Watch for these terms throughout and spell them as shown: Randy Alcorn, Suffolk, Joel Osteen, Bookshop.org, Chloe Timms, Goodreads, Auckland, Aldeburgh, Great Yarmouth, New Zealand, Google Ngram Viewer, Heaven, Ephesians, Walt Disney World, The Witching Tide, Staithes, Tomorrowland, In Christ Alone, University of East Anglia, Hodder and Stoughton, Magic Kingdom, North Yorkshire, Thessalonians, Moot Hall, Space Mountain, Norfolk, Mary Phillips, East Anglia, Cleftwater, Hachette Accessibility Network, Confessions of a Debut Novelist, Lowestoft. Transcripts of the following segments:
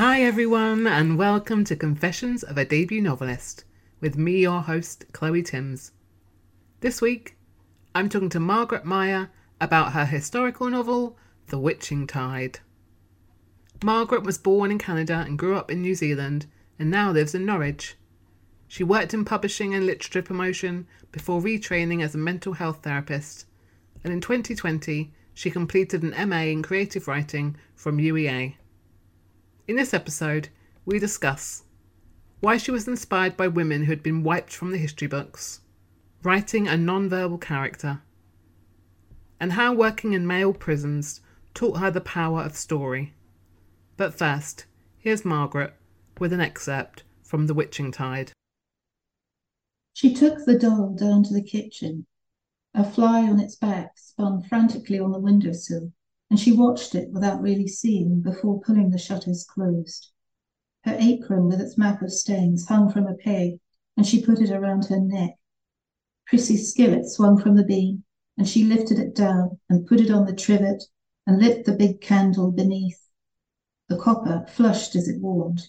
Hi everyone, and welcome to Confessions of a Debut Novelist with me, your host, Chloe Timms. This week, I'm talking to Margaret Meyer about her historical novel, The Witching Tide. Margaret was born in Canada and grew up in New Zealand and now lives in Norwich. She worked in publishing and literature promotion before retraining as a mental health therapist, and in 2020 she completed an MA in creative writing from UEA. In this episode, we discuss why she was inspired by women who had been wiped from the history books, writing a non-verbal character, and how working in male prisons taught her the power of story. But first, here's Margaret with an excerpt from The Witching Tide. She took the doll down to the kitchen. A fly on its back spun frantically on the windowsill, and she watched it without really seeing before pulling the shutters closed. Her apron with its map of stains hung from a peg, and she put it around her neck. Prissy's skillet swung from the beam, and she lifted it down and put it on the trivet and lit the big candle beneath. The copper flushed as it warmed.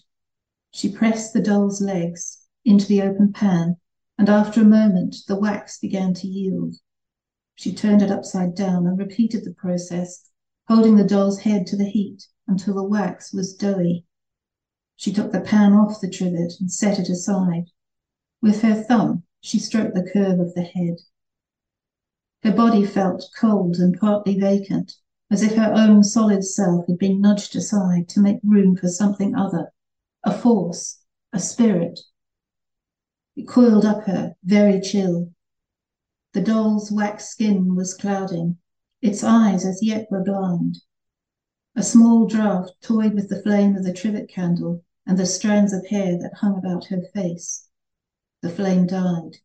She pressed the doll's legs into the open pan, and after a moment the wax began to yield. She turned it upside down and repeated the process, holding the doll's head to the heat until the wax was doughy. She took the pan off the trivet and set it aside. With her thumb, she stroked the curve of the head. Her body felt cold and partly vacant, as if her own solid self had been nudged aside to make room for something other, a force, a spirit. It coiled up her, very chill. The doll's wax skin was clouding. Its eyes as yet were blind. A small draught toyed with the flame of the trivet candle and the strands of hair that hung about her face. The flame died.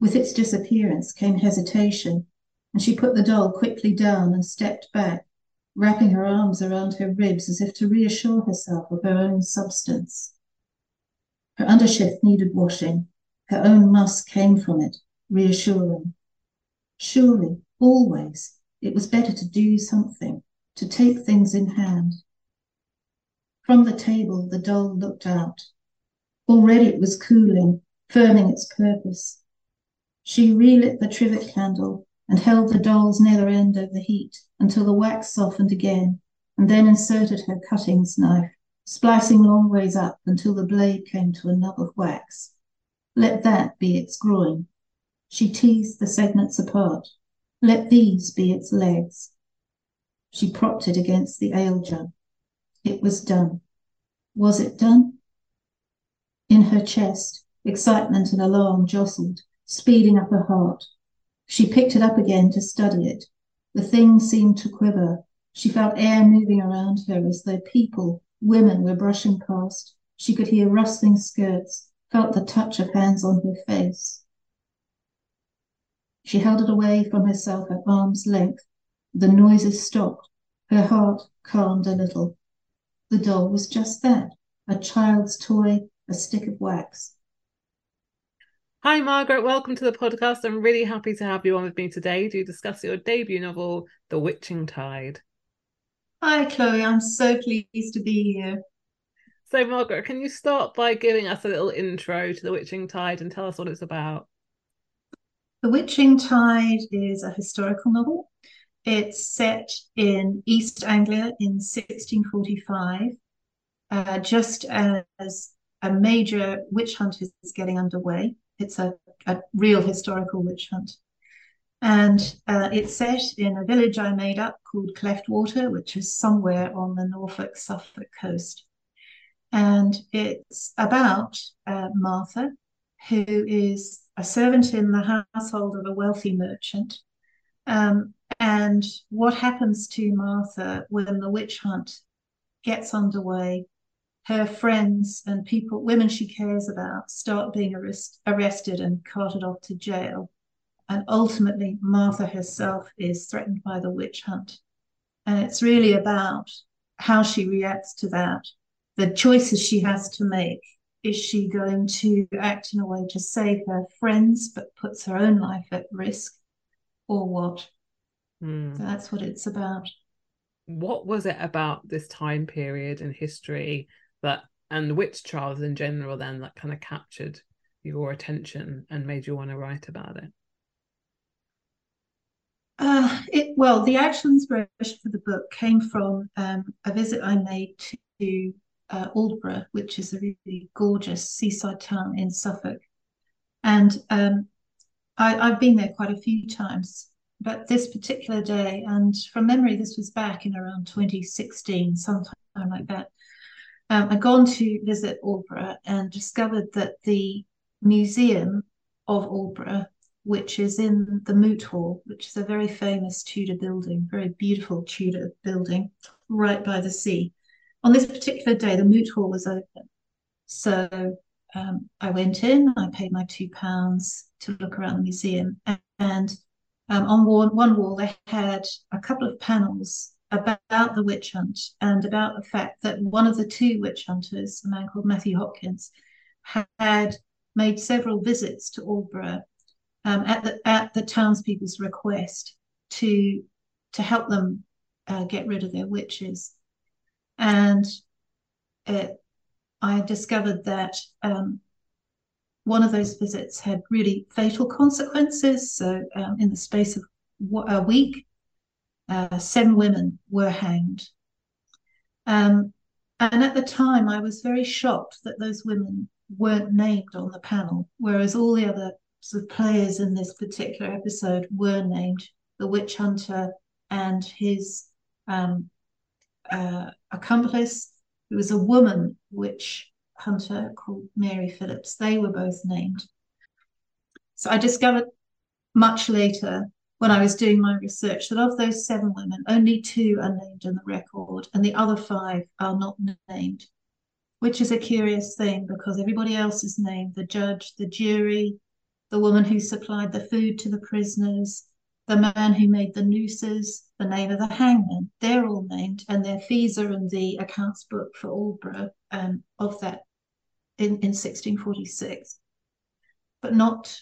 With its disappearance came hesitation, and she put the doll quickly down and stepped back, wrapping her arms around her ribs as if to reassure herself of her own substance. Her undershift needed washing. Her own musk came from it, reassuring. Surely, always, it was better to do something, to take things in hand. From the table, the doll looked out. Already it was cooling, firming its purpose. She relit the trivet candle and held the doll's nether end over heat until the wax softened again, and then inserted her cuttings knife, splicing long ways up until the blade came to a nub of wax. Let that be its groin. She teased the segments apart. Let these be its legs. She propped it against the ale jug. It was done. Was it done? In her chest, excitement and alarm jostled, speeding up her heart. She picked it up again to study it. The thing seemed to quiver. She felt air moving around her as though people, women, were brushing past. She could hear rustling skirts, felt the touch of hands on her face. She held it away from herself at arm's length. The noises stopped. Her heart calmed a little. The doll was just that, a child's toy, a stick of wax. Hi, Margaret. Welcome to the podcast. I'm really happy to have you on with me today to discuss your debut novel, The Witching Tide. Hi, Chloe. I'm so pleased to be here. So Margaret, can you start by giving us a little intro to The Witching Tide and tell us what it's about? The Witching Tide is a historical novel. It's set in East Anglia in 1645, just as a major witch hunt is getting underway. It's a real historical witch hunt. And it's set in a village I made up called Cleftwater, which is somewhere on the Norfolk, Suffolk coast. And it's about Martha, who is a servant in the household of a wealthy merchant. And what happens to Martha when the witch hunt gets underway? Her friends and people, women she cares about, start being arrested and carted off to jail. And ultimately, Martha herself is threatened by the witch hunt. And it's really about how she reacts to that, the choices she has to make. Is she going to act in a way to save her friends but puts her own life at risk, or what? So that's what it's about. What was it about this time period in history that, and witch trials in general then, that kind of captured your attention and made you want to write about it? The actual inspiration for the book came from a visit I made to Aldeburgh, which is a really gorgeous seaside town in Suffolk. And I've been there quite a few times, but this particular day, and from memory, this was back in around 2016, sometime like that, I'd gone to visit Aldeburgh and discovered that the museum of Aldeburgh, which is in the Moot Hall, which is a very famous Tudor building, very beautiful Tudor building, right by the sea. On this particular day, the Moot Hall was open. So I went in, I paid my £2 to look around the museum. And on one wall, they had a couple of panels about the witch hunt and about the fact that one of the two witch hunters, a man called Matthew Hopkins, had made several visits to Aldeburgh at the townspeople's request to help them get rid of their witches. And I discovered that one of those visits had really fatal consequences. So in the space of a week, 7 women were hanged. And at the time, I was very shocked that those women weren't named on the panel, whereas all the other sort of players in this particular episode were named. The witch hunter and his accomplice, who was a woman witch hunter called Mary Phillips. They were both named. So I discovered much later when I was doing my research that of those 7 women, only 2 are named in the record and the other 5 are not named, which is a curious thing because everybody else is named: the judge, the jury, the woman who supplied the food to the prisoners, the man who made the nooses, the name of the hangman. They're all named, and their fees are in the accounts book for Aldeburgh of that in 1646, but not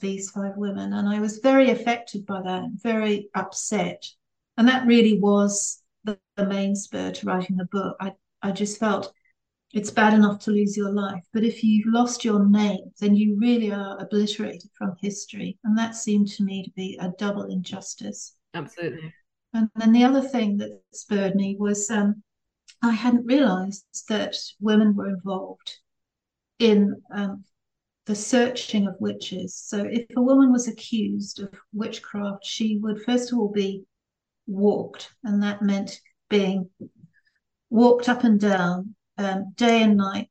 these 5 women. And I was very affected by that, very upset. And that really was the main spur to writing the book. I just felt it's bad enough to lose your life, but if you've lost your name, then you really are obliterated from history. And that seemed to me to be a double injustice. Absolutely. And then the other thing that spurred me was I hadn't realised that women were involved in the searching of witches. So if a woman was accused of witchcraft, she would first of all be walked, and that meant being walked up and down day and night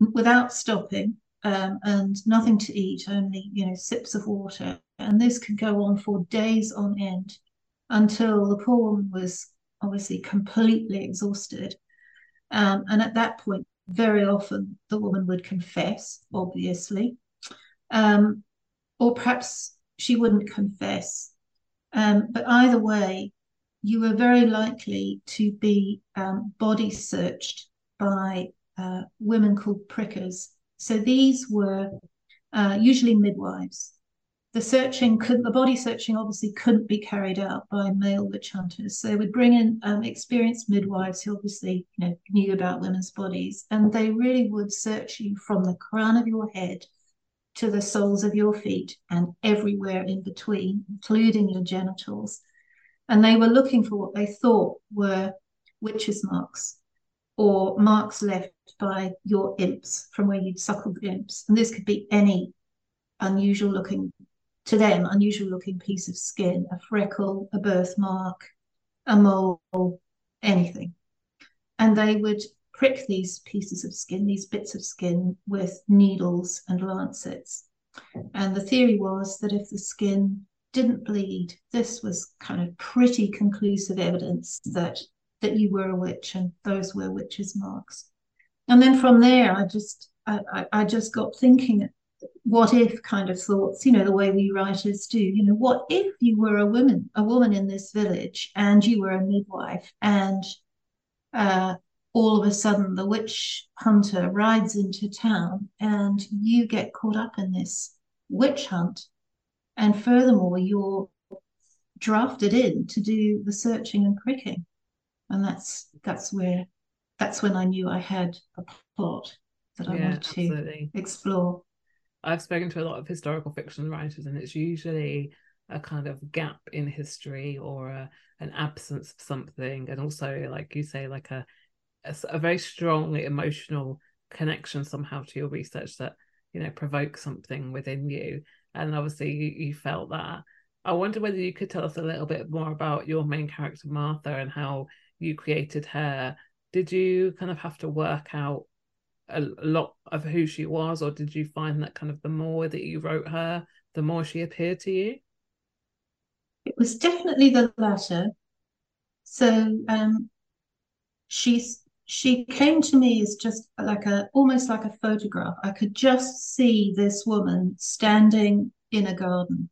without stopping, and nothing to eat, only sips of water. And this could go on for days on end until the poor woman was obviously completely exhausted. And at that point, very often the woman would confess, obviously, or perhaps she wouldn't confess. But either way, you were very likely to be body searched by women called prickers. So these were usually midwives the body searching obviously couldn't be carried out by male witch hunters. So they would bring in experienced midwives who obviously knew about women's bodies, and they really would search you from the crown of your head to the soles of your feet and everywhere in between, including your genitals. And they were looking for what they thought were witches' marks or marks left by your imps from where you'd suckled the imps. And this could be any unusual looking piece of skin, a freckle, a birthmark, a mole, anything. And they would prick these pieces of skin, these bits of skin, with needles and lancets. And the theory was that if the skin didn't bleed, this was kind of pretty conclusive evidence that you were a witch, and those were witches' marks. And then from there, I just got thinking, what if kind of thoughts, the way we writers do, what if you were a woman in this village, and you were a midwife, and all of a sudden the witch hunter rides into town and you get caught up in this witch hunt. And furthermore, you're drafted in to do the searching and pricking. And that's when I knew I had a plot that I wanted to explore. I've spoken to a lot of historical fiction writers, and it's usually a kind of gap in history or an absence of something. And also, like you say, like a very strongly emotional connection somehow to your research that, provokes something within you. And obviously you felt that. I wonder whether you could tell us a little bit more about your main character, Martha, and how you created her. Did you kind of have to work out a lot of who she was, or did you find that kind of the more that you wrote her, the more she appeared to you? It was definitely the latter. So she came to me as just like almost like a photograph. I could just see this woman standing in a garden,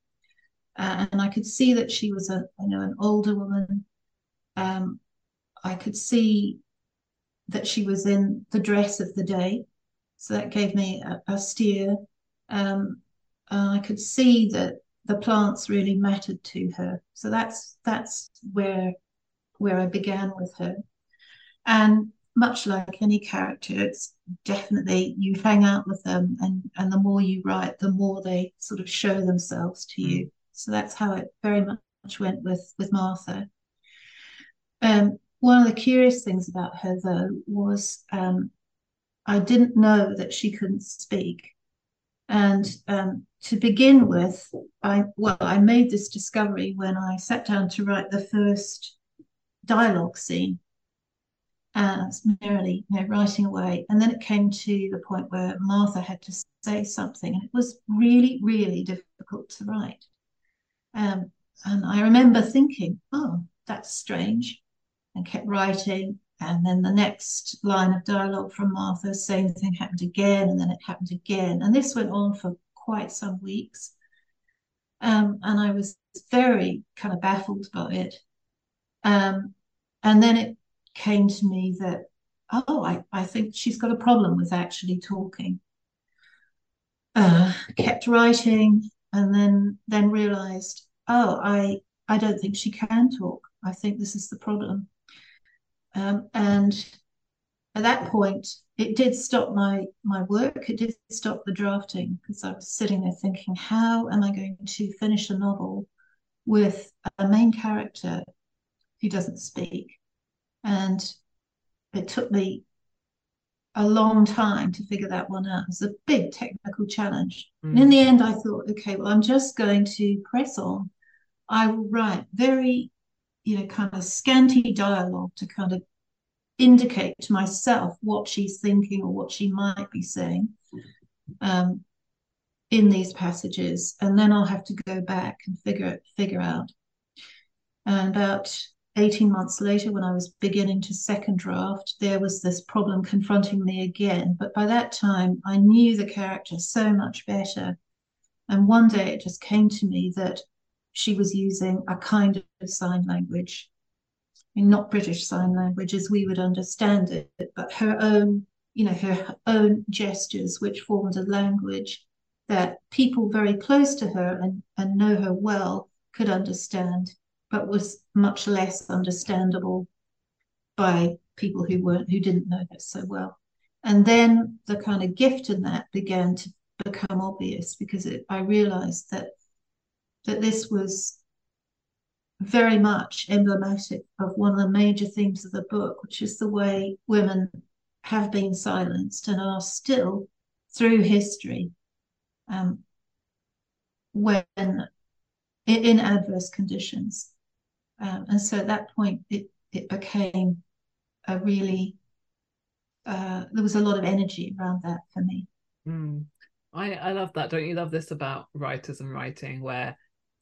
and I could see that she was an older woman. I could see that she was in the dress of the day, so that gave me a steer. I could see that the plants really mattered to her, so that's where I began with her. And much like any character, it's definitely you hang out with them, and the more you write, the more they sort of show themselves to you. So that's how it very much went with Martha. One of the curious things about her, though, was I didn't know that she couldn't speak. And to begin with, I made this discovery when I sat down to write the first dialogue scene. It's merely writing away, and then it came to the point where Martha had to say something, and it was really, really difficult to write. And I remember thinking, oh, that's strange, and kept writing, and then the next line of dialogue from Martha, same thing happened again, and then it happened again, and this went on for quite some weeks, and I was very kind of baffled by it, and then it came to me that, I think she's got a problem with actually talking. Kept writing, and then realised, I don't think she can talk. I think this is the problem. And at that point, it did stop my work. It did stop the drafting, because I was sitting there thinking, how am I going to finish a novel with a main character who doesn't speak? And it took me a long time to figure that one out. It was a big technical challenge. And in the end, I thought, okay, well, I'm just going to press on. I will write very, kind of scanty dialogue to kind of indicate to myself what she's thinking or what she might be saying in these passages. And then I'll have to go back and figure out. And about 18 months later, when I was beginning to second draft, there was this problem confronting me again. But by that time, I knew the character so much better. And one day it just came to me that she was using a kind of sign language, not British Sign Language as we would understand it, but her own gestures, which formed a language that people very close to her and know her well could understand, but was much less understandable by people who didn't know her so well. And then the kind of gift in that began to become obvious, because I realized that this was very much emblematic of one of the major themes of the book, which is the way women have been silenced and are still through history, when in adverse conditions. And so at that point, it became a really, there was a lot of energy around that for me. Mm. I love that. Don't you love this about writers and writing, where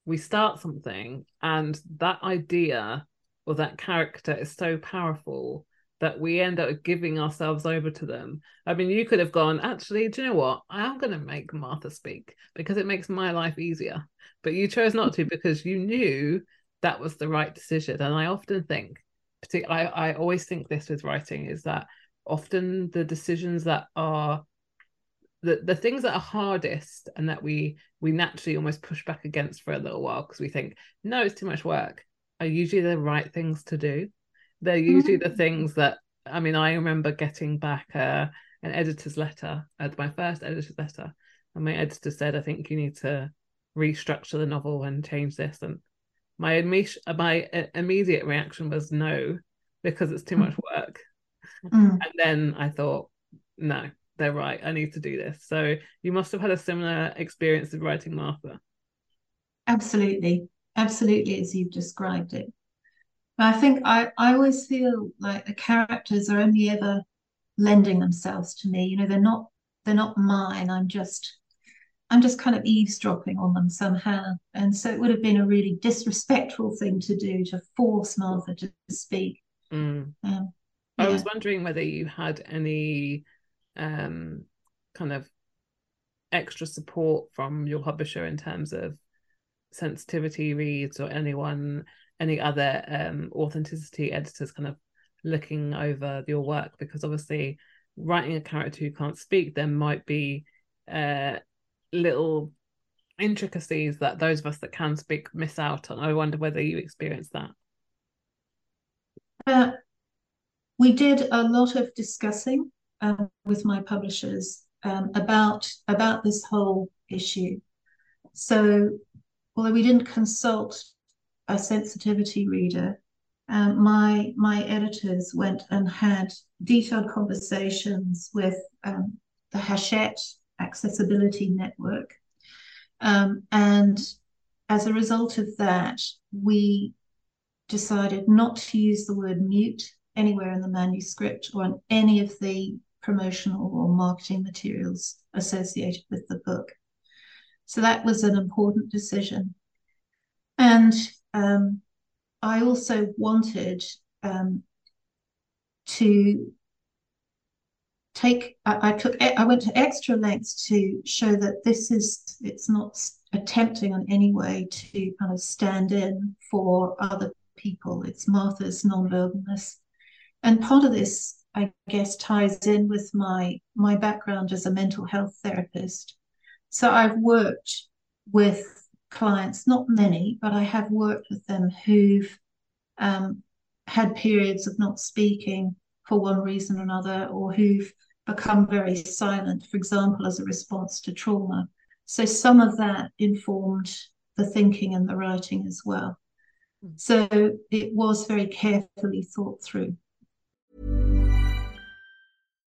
we start something and that idea or that character is so powerful that we end up giving ourselves over to them? I mean, you could have gone, actually, do you know what? I am going to make Martha speak because it makes my life easier. But you chose not to because you knew that was the right decision. And I often think, particularly, I always think this with writing, is that often the decisions that are the things that are hardest and that we naturally almost push back against for a little while because we think, no, it's too much work, are usually the right things to do. They're usually the things that, I mean, I remember getting back an editor's letter, my first editor's letter, and my editor said, I think you need to restructure the novel and change this. And my immediate reaction was no, because it's too much work. And then I thought, no, they're right, I need to do this. So you must have had a similar experience of writing Martha. Absolutely, as you've described it. But I think I always feel like the characters are only ever lending themselves to me. You know, they're not mine. I'm just kind of eavesdropping on them somehow. And so it would have been a really disrespectful thing to do, to force Martha to speak. I was wondering whether you had any kind of extra support from your publisher in terms of sensitivity reads or any other authenticity editors kind of looking over your work, because obviously writing a character who can't speak, there might be little intricacies that those of us that can speak miss out on. I wonder whether you experienced that. We did a lot of discussing with my publishers about this whole issue. So although we didn't consult a sensitivity reader, my editors went and had detailed conversations with the Hachette Accessibility Network. And as a result of that, we decided not to use the word mute anywhere in the manuscript or on any of the promotional or marketing materials associated with the book. So that was an important decision. And I also wanted to take, I went to extra lengths to show that it's not attempting in any way to kind of stand in for other people. It's Martha's nonverbalness. And part of this, I guess, ties in with my background as a mental health therapist. So I've worked with clients, not many, but I have worked with them who've had periods of not speaking for one reason or another, or who've become very silent, for example, as a response to trauma. So some of that informed the thinking and the writing as well. So it was very carefully thought through.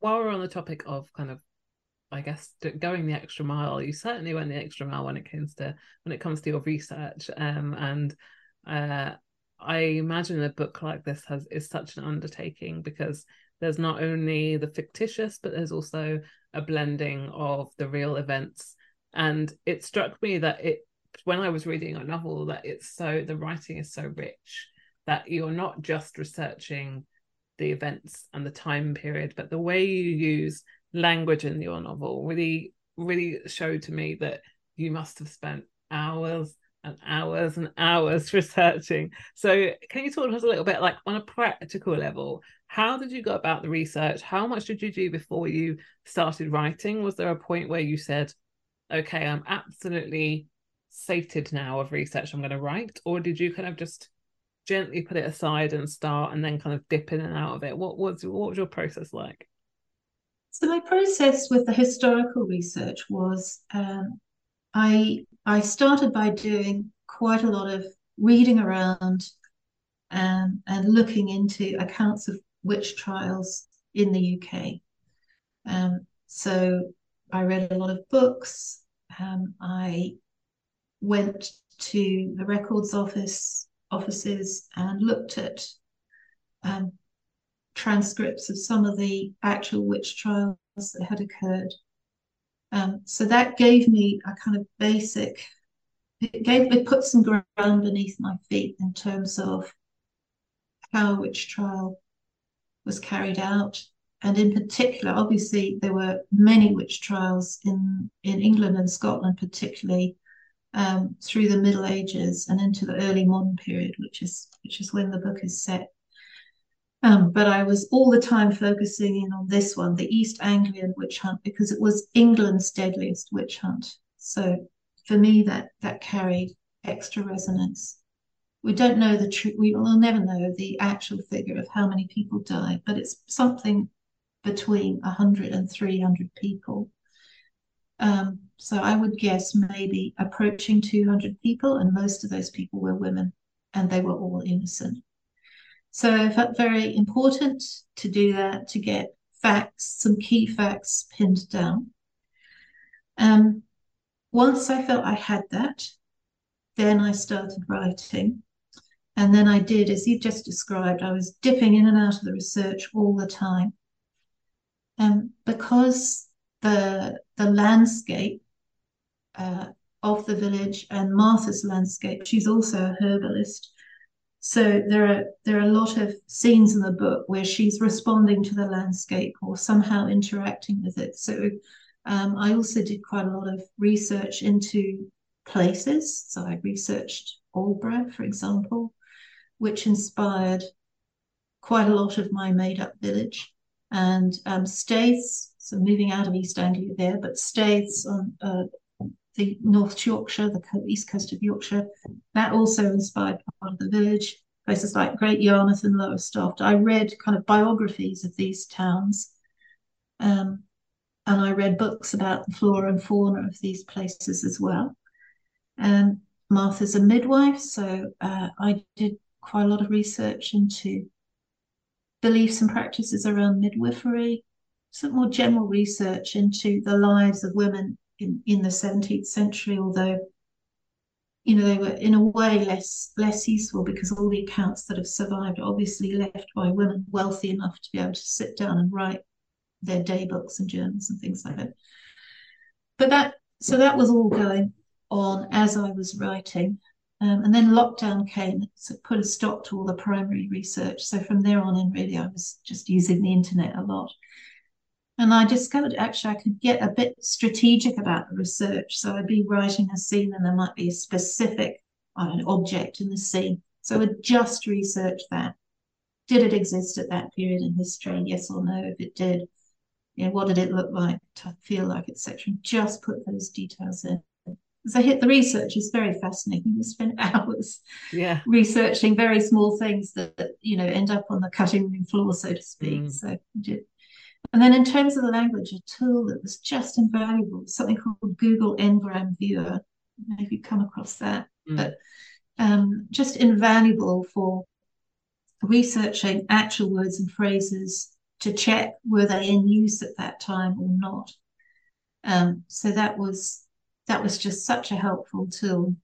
While we're on the topic of kind of, I guess, going the extra mile, you certainly went the extra mile when it comes to your research, and I imagine a book like this is such an undertaking, because there's not only the fictitious, but there's also a blending of the real events. And it struck me that when I was reading a novel, that the writing is so rich that you're not just researching the events and the time period, but the way you use language in your novel really, really showed to me that you must have spent hours and hours and hours researching. So can you talk to us a little bit, like, on a practical level, how did you go about the research? How much did you do before you started writing? Was there a point where you said, okay, I'm absolutely sated now of research, I'm going to write? Or did you kind of just gently put it aside and start, and then kind of dip in and out of it? What was your process like? So my process with the historical research was, I started by doing quite a lot of reading around and looking into accounts of witch trials in the UK. So I read a lot of books. I went to the records offices and looked at transcripts of some of the actual witch trials that had occurred. So that gave me a kind of basic, it put some ground beneath my feet in terms of how a witch trial was carried out. And in particular, obviously, there were many witch trials in England and Scotland, particularly through the Middle Ages and into the early modern period, which is when the book is set. But I was all the time focusing in on this one, the East Anglian witch hunt, because it was England's deadliest witch hunt. So for me, that carried extra resonance. We don't know the truth. We will never know the actual figure of how many people died, but it's something between 100 and 300 people. So I would guess maybe approaching 200 people, and most of those people were women, and they were all innocent. So I felt very important to do that, to get facts, some key facts pinned down. Once I felt I had that, then I started writing. And then I did, as you've just described, I was dipping in and out of the research all the time. Because the landscape of the village, and Martha's landscape, she's also a herbalist, so there are a lot of scenes in the book where she's responding to the landscape or somehow interacting with it. So I also did quite a lot of research into places. So I researched Aldeburgh, for example, which inspired quite a lot of my made-up village. And Staithes, so moving out of East Anglia there, but Staithes on the North Yorkshire, the east coast of Yorkshire, that also inspired part of the village. Places like Great Yarmouth and Lowestoft. I read kind of biographies of these towns, and I read books about the flora and fauna of these places as well. Martha's a midwife, so I did quite a lot of research into beliefs and practices around midwifery, some more general research into the lives of women in the 17th century, although, you know, they were in a way less useful because all the accounts that have survived are obviously left by women wealthy enough to be able to sit down and write their day books and journals and things like that. But that was all going on as I was writing. And then lockdown came, so it put a stop to all the primary research. So from there on in, really, I was just using the internet a lot. And I discovered actually I could get a bit strategic about the research. So I'd be writing a scene and there might be a specific object in the scene. So I would just research that. Did it exist at that period in history? Yes or no? If it did, you know, what did it look like, feel like, etc. And just put those details in. So the research is very fascinating. You spend hours researching very small things that, you know, end up on the cutting room floor, so to speak. Mm. So you did. And then in terms of the language, a tool that was just invaluable, something called Google Ngram Viewer. I don't know if you've come across that, but just invaluable for researching actual words and phrases to check were they in use at that time or not. So that was just such a helpful tool.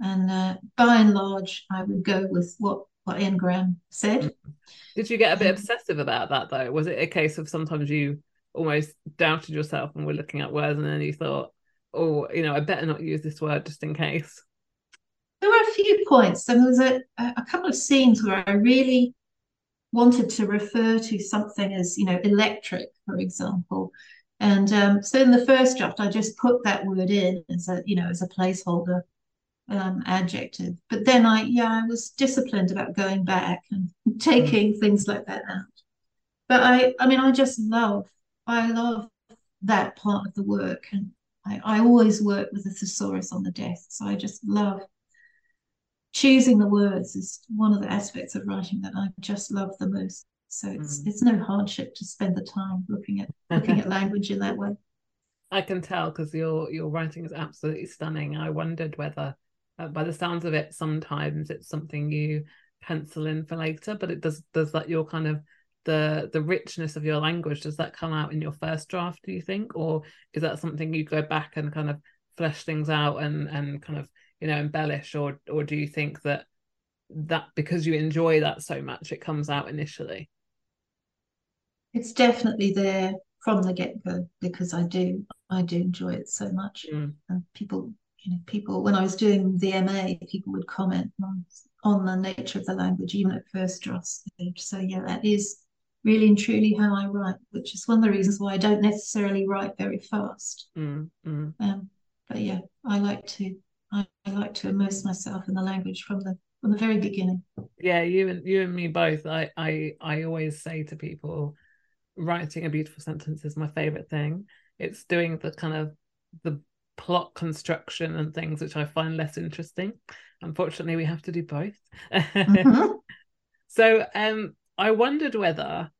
And by and large, I would go with what Ngram said. Did you get a bit obsessive about that, though? Was it a case of sometimes you almost doubted yourself and were looking at words and then you thought, oh, you know, I better not use this word just in case? There were a few points. There was a couple of scenes where I really wanted to refer to something as, you know, electric, for example. And so in the first draft, I just put that word in as a, you know, as a placeholder adjective. But then I was disciplined about going back and taking things like that out. But I just love that part of the work. And I always work with a thesaurus on the desk. So I just love choosing the words is one of the aspects of writing that I just love the most. So it's no hardship to spend the time looking at language in that way. I can tell because your writing is absolutely stunning. I wondered whether, by the sounds of it, sometimes it's something you pencil in for later. But it does that your kind of the richness of your language, does that come out in your first draft, do you think, or is that something you go back and kind of flesh things out and kind of, you know, embellish, or do you think that because you enjoy that so much, it comes out initially? It's definitely there from the get-go because I do enjoy it so much. And people, when I was doing the MA, people would comment on the nature of the language, even at first draft stage. So yeah, that is really and truly how I write, which is one of the reasons why I don't necessarily write very fast. But yeah, I like to immerse myself in the language from the very beginning. Yeah, you and me both. I always say to people, writing a beautiful sentence is my favorite thing. It's doing the kind of the plot construction and things which I find less interesting. Unfortunately, we have to do both. Mm-hmm. So I wondered whether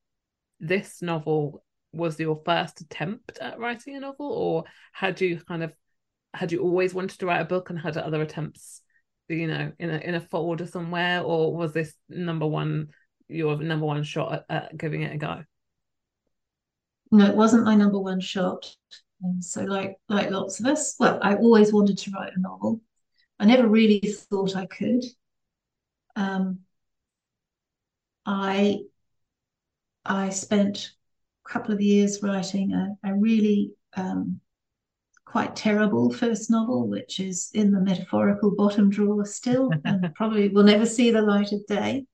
this novel was your first attempt at writing a novel, or had you always wanted to write a book and had other attempts, you know, in a folder somewhere, or was this your number one shot at giving it a go? No, it wasn't my number one shot. And so like lots of us, well, I always wanted to write a novel. I never really thought I could. I spent a couple of years writing a really quite terrible first novel, which is in the metaphorical bottom drawer still and probably will never see the light of day.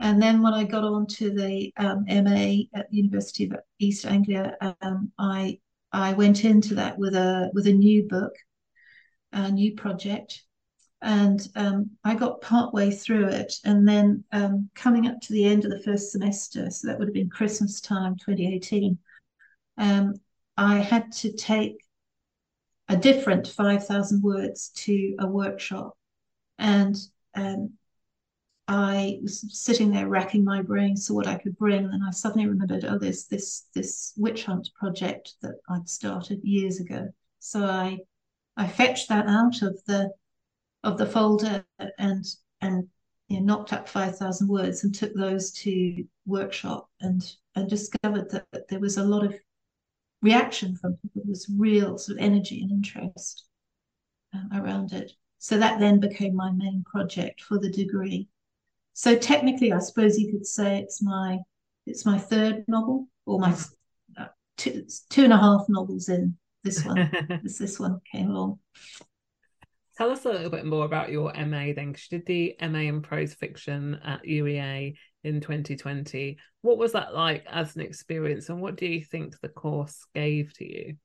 And then when I got on to the MA at the University of East Anglia, I went into that with a new book, a new project, and I got partway through it. And then coming up to the end of the first semester, so that would have been Christmas time, 2018, I had to take a different 5,000 words to a workshop. And I was sitting there racking my brain, saw what I could bring, and I suddenly remembered, oh, there's this witch hunt project that I'd started years ago. So I I fetched that out of the folder and you know, knocked up 5,000 words and took those to workshop and discovered that there was a lot of reaction from people. There was real sort of energy and interest around it. So that then became my main project for the degree. So technically, I suppose you could say it's my third novel, or my two and a half novels in this one, as this one came along. Tell us a little bit more about your MA then, because you did the MA in prose fiction at UEA in 2020. What was that like as an experience, and what do you think the course gave to you?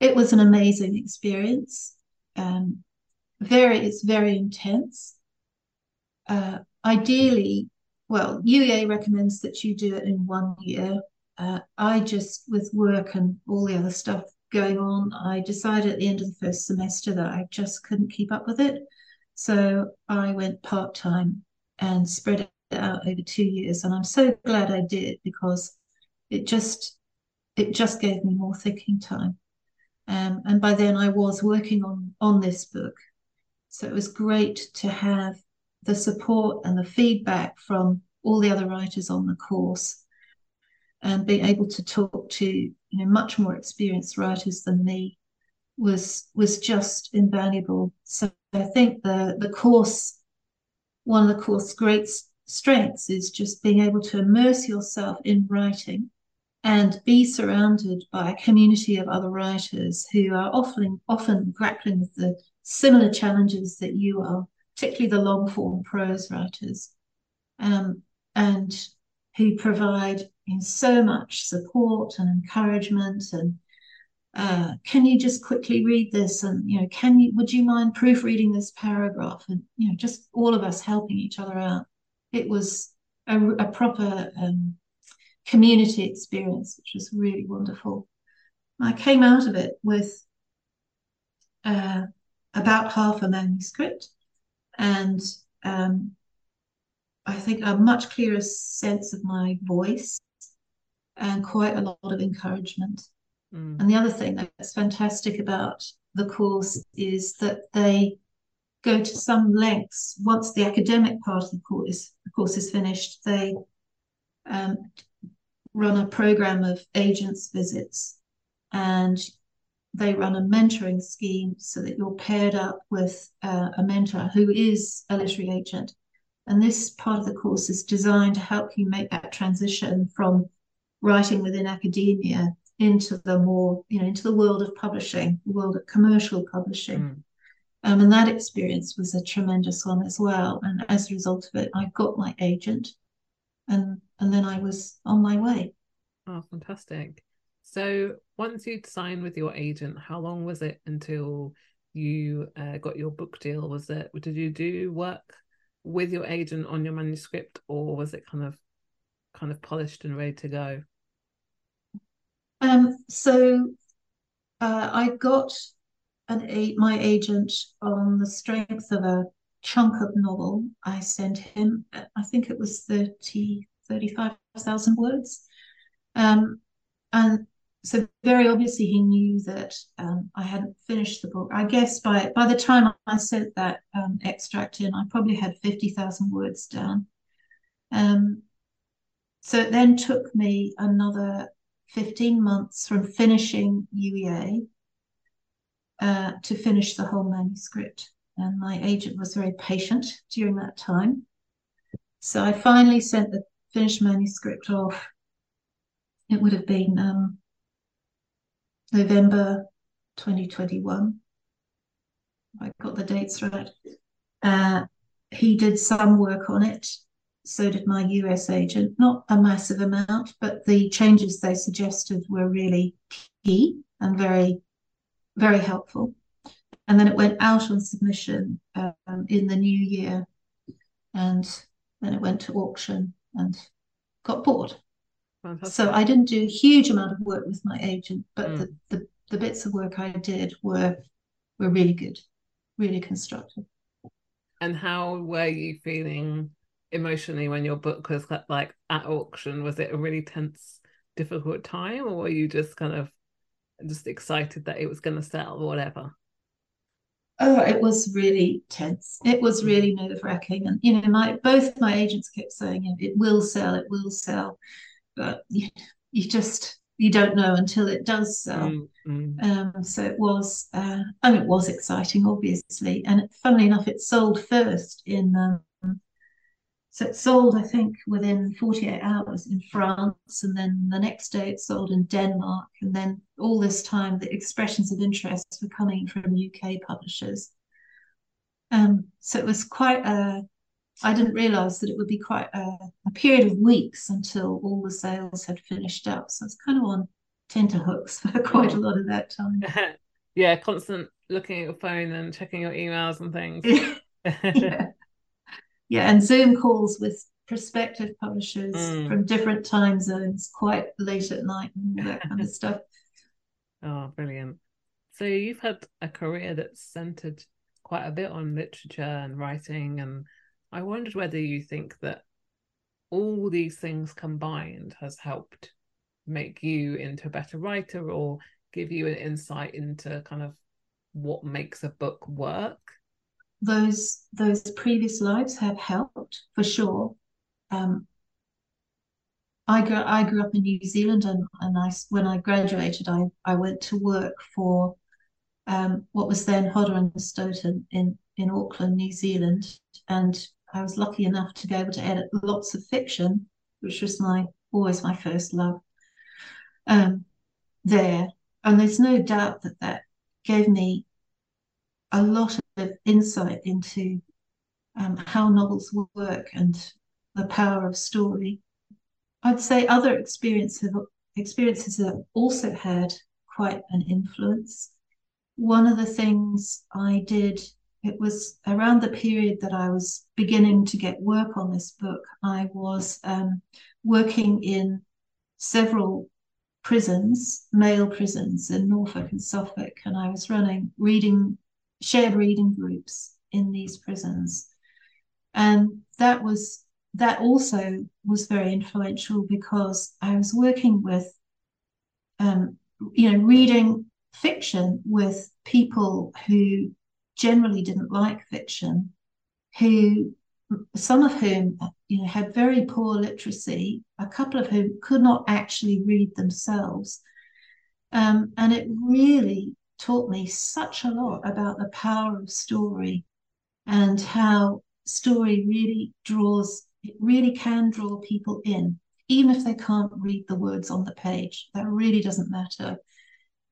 It was an amazing experience. It's very intense. Ideally, well, UEA recommends that you do it in 1 year. I just, with work and all the other stuff going on, I decided at the end of the first semester that I just couldn't keep up with it. So I went part-time and spread it out over 2 years. And I'm so glad I did, because it just gave me more thinking time. And by then I was working on this book. So it was great to have the support and the feedback from all the other writers on the course, and being able to talk to, you know, much more experienced writers than me was just invaluable. So I think the course, one of the course's great strengths is just being able to immerse yourself in writing and be surrounded by a community of other writers who are often grappling with the similar challenges that you are, particularly the long-form prose writers, and who provide in so much support and encouragement and can you just quickly read this, and you know, would you mind proofreading this paragraph, and you know, just all of us helping each other out. It was a proper community experience, which was really wonderful. I came out of it with about half a manuscript, and I think a much clearer sense of my voice and quite a lot of encouragement. Mm. And the other thing that's fantastic about the course is that they go to some lengths. Once the academic part of the course is finished, they run a program of agents visits, and they run a mentoring scheme so that you're paired up with a mentor who is a literary agent. And this part of the course is designed to help you make that transition from writing within academia into the more, you know, into the world of publishing, the world of commercial publishing. Mm. And that experience was a tremendous one as well. And as a result of it, I got my agent, and then I was on my way. Oh, fantastic. So once you'd signed with your agent, how long was it until you got your book deal? Did you do work with your agent on your manuscript, or was it kind of polished and ready to go? So I got my agent on the strength of a chunk of novel. I sent him, I think it was 35,000 words. And so very obviously he knew that I hadn't finished the book. I guess by the time I sent that extract in, I probably had 50,000 words down. So it then took me another 15 months from finishing UEA to finish the whole manuscript. And my agent was very patient during that time. So I finally sent the finished manuscript off. It would have been... November 2021, if I got the dates right. He did some work on it, so did my US agent, not a massive amount, but the changes they suggested were really key and very, very helpful. And then it went out on submission in the new year, and then it went to auction and got bought. So I didn't do a huge amount of work with my agent, but the bits of work I did were really good, really constructive. And how were you feeling emotionally when your book was like at auction? Was it a really tense, difficult time, or were you just kind of just excited that it was going to sell or whatever? Oh, it was really tense. It was really nerve-wracking. And, you know, both my agents kept saying, it will sell. But you don't know until it does sell. Mm-hmm. So it was, and it was exciting, obviously. And funnily enough, it sold first so it sold, I think, within 48 hours in France. And then the next day it sold in Denmark. And then all this time, the expressions of interest were coming from UK publishers. So it was quite I didn't realise that it would be quite a period of weeks until all the sales had finished up. So I was kind of on tenterhooks for quite a lot of that time. Yeah, constant looking at your phone and checking your emails and things. Yeah, and Zoom calls with prospective publishers from different time zones quite late at night and all that kind of stuff. Oh, brilliant. So you've had a career that's centred quite a bit on literature and writing, and I wondered whether you think that all these things combined has helped make you into a better writer or give you an insight into kind of what makes a book work. Those previous lives have helped for sure. I grew up in New Zealand, and when I graduated, I went to work for what was then Hodder and Stoughton in Auckland, New Zealand, and I was lucky enough to be able to edit lots of fiction, which was always my first love. There, and there's no doubt that gave me a lot of insight into how novels work and the power of story. I'd say other experiences have also had quite an influence. One of the things I did, it was around the period that I was beginning to get work on this book, I was working in several prisons, male prisons in Norfolk and Suffolk, and I was running shared reading groups in these prisons, and that also was very influential because I was working with reading fiction with people who generally didn't like fiction, some of whom had very poor literacy, a couple of whom could not actually read themselves, and it really taught me such a lot about the power of story and how story really can draw people in, even if they can't read the words on the page. That really doesn't matter.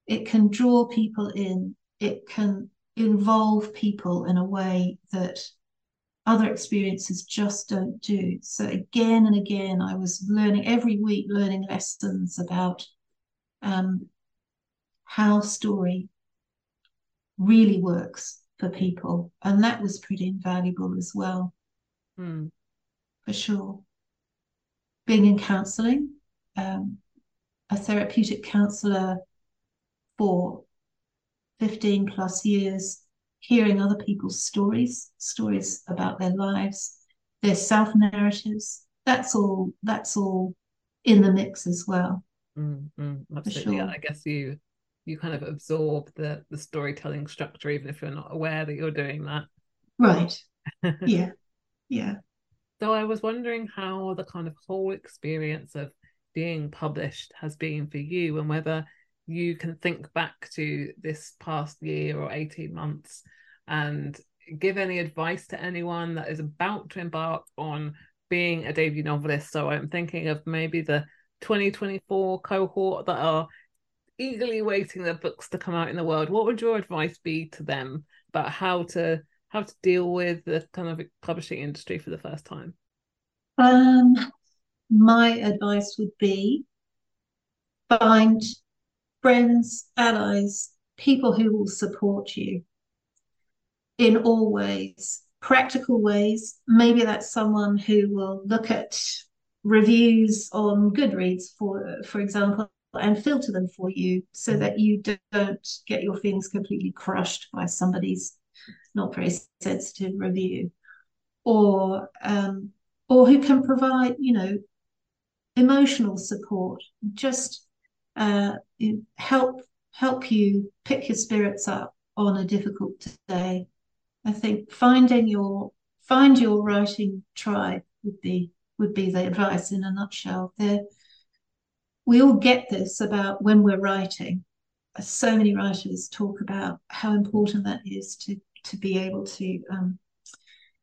It can draw people in. It can involve people in a way that other experiences just don't do. So again and again, I was every week learning lessons about how story really works for people, and that was pretty invaluable as well, for sure. Being in counselling, a therapeutic counsellor for 15 plus years, hearing other people's stories about their lives, their self-narratives, that's all in the mix as well. Absolutely. Sure. I guess you kind of absorb the storytelling structure, even if you're not aware that you're doing that. Right. Yeah. So I was wondering how the kind of whole experience of being published has been for you, and whether you can think back to this past year or 18 months and give any advice to anyone that is about to embark on being a debut novelist. So I'm thinking of maybe the 2024 cohort that are eagerly waiting their books to come out in the world. What would your advice be to them about how to deal with the kind of publishing industry for the first time? My advice would be find friends, allies, people who will support you in all ways, practical ways. Maybe that's someone who will look at reviews on Goodreads, for example, and filter them for you so that you don't get your feelings completely crushed by somebody's not very sensitive review, or who can provide emotional support, just help help you pick your spirits up on a difficult day. I think find your writing tribe would be the advice in a nutshell. We all get this about when we're writing. So many writers talk about how important that is to be able to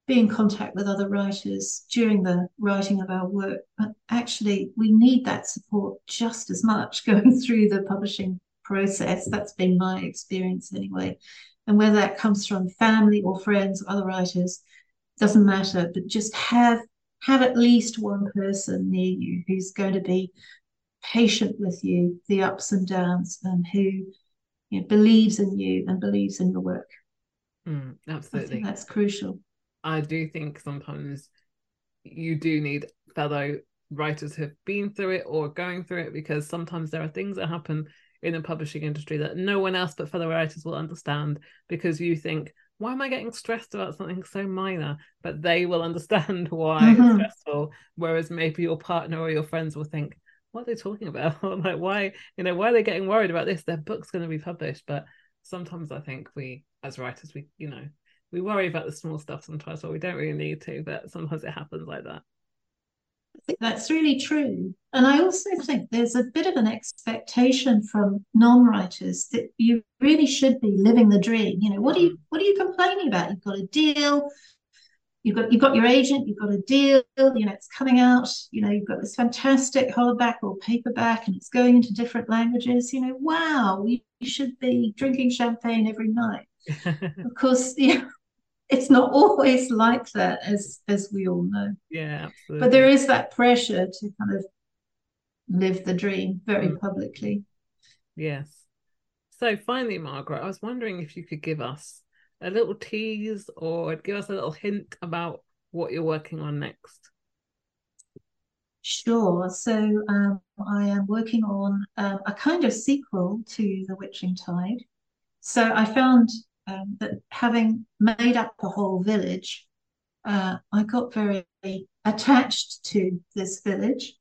be in contact with other writers during the writing of our work. But actually, we need that support just as much going through the publishing process. That's been my experience anyway. And whether that comes from family or friends or other writers, doesn't matter. But just have at least one person near you who's going to be patient with you, the ups and downs, and who believes in you and believes in your work. Absolutely. I think that's crucial. I do think sometimes you do need fellow writers who have been through it or going through it, because sometimes there are things that happen in the publishing industry that no one else but fellow writers will understand, because you think, why am I getting stressed about something so minor? But they will understand why it's stressful, whereas maybe your partner or your friends will think, what are they talking about? Like, why are they getting worried about this? Their book's going to be published. But sometimes I think we, as writers, we worry about the small stuff sometimes, or we don't really need to, but sometimes it happens like that. I think that's really true. And I also think there's a bit of an expectation from non-writers that you really should be living the dream. What are you complaining about? You've got a deal, you've got your agent, you've got a deal, it's coming out, you've got this fantastic hardback or paperback, and it's going into different languages. Wow, you should be drinking champagne every night. Of course, it's not always like that, as we all know. Yeah, absolutely. But there is that pressure to kind of live the dream very publicly. Yes. So finally, Margaret, I was wondering if you could give us a little tease or give us a little hint about what you're working on next. Sure. So I am working on a kind of sequel to The Witching Tide. So I found that having made up a whole village, I got very attached to this village.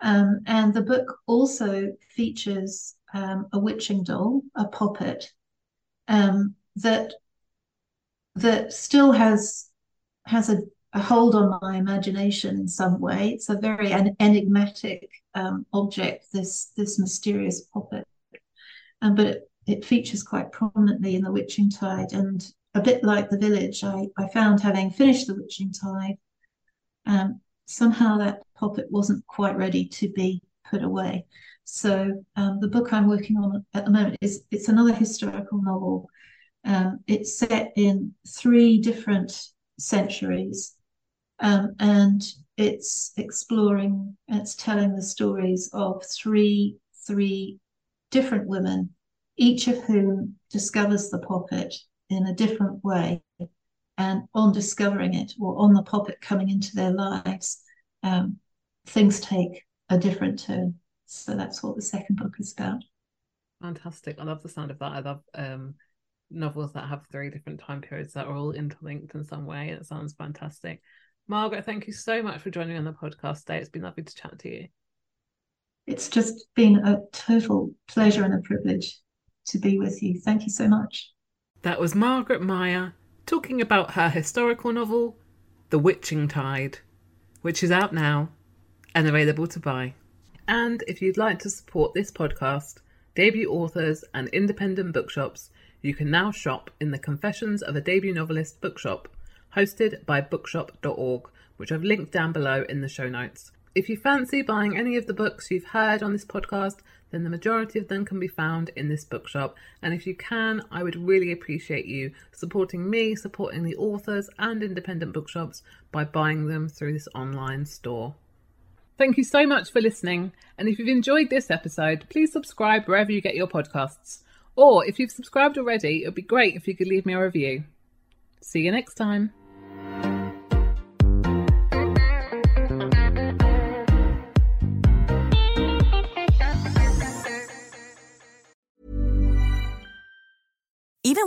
And the book also features a witching doll, a poppet, that still has a hold on my imagination in some way. It's a very enigmatic object, this mysterious poppet. But it features quite prominently in The Witching Tide. And a bit like the village, I found having finished The Witching Tide, somehow that poppet wasn't quite ready to be put away. So the book I'm working on at the moment it's another historical novel. It's set in 3 different centuries, and it's telling the stories of three different women, each of whom discovers the poppet in a different way. And on discovering it, or on the poppet coming into their lives, things take a different turn. So that's what the second book is about. Fantastic. I love the sound of that. I love novels that have 3 different time periods that are all interlinked in some way. It sounds fantastic. Margaret, thank you so much for joining me on the podcast today. It's been lovely to chat to you. It's just been a total pleasure and a privilege to be with you. Thank you so much. That was Margaret Meyer talking about her historical novel, The Witching Tide, which is out now and available to buy. And if you'd like to support this podcast, debut authors and independent bookshops, you can now shop in the Confessions of a Debut Novelist bookshop, hosted by bookshop.org, which I've linked down below in the show notes. If you fancy buying any of the books you've heard on this podcast, then the majority of them can be found in this bookshop. And if you can, I would really appreciate you supporting me, supporting the authors and independent bookshops by buying them through this online store. Thank you so much for listening. And if you've enjoyed this episode, please subscribe wherever you get your podcasts. Or if you've subscribed already, it would be great if you could leave me a review. See you next time. Even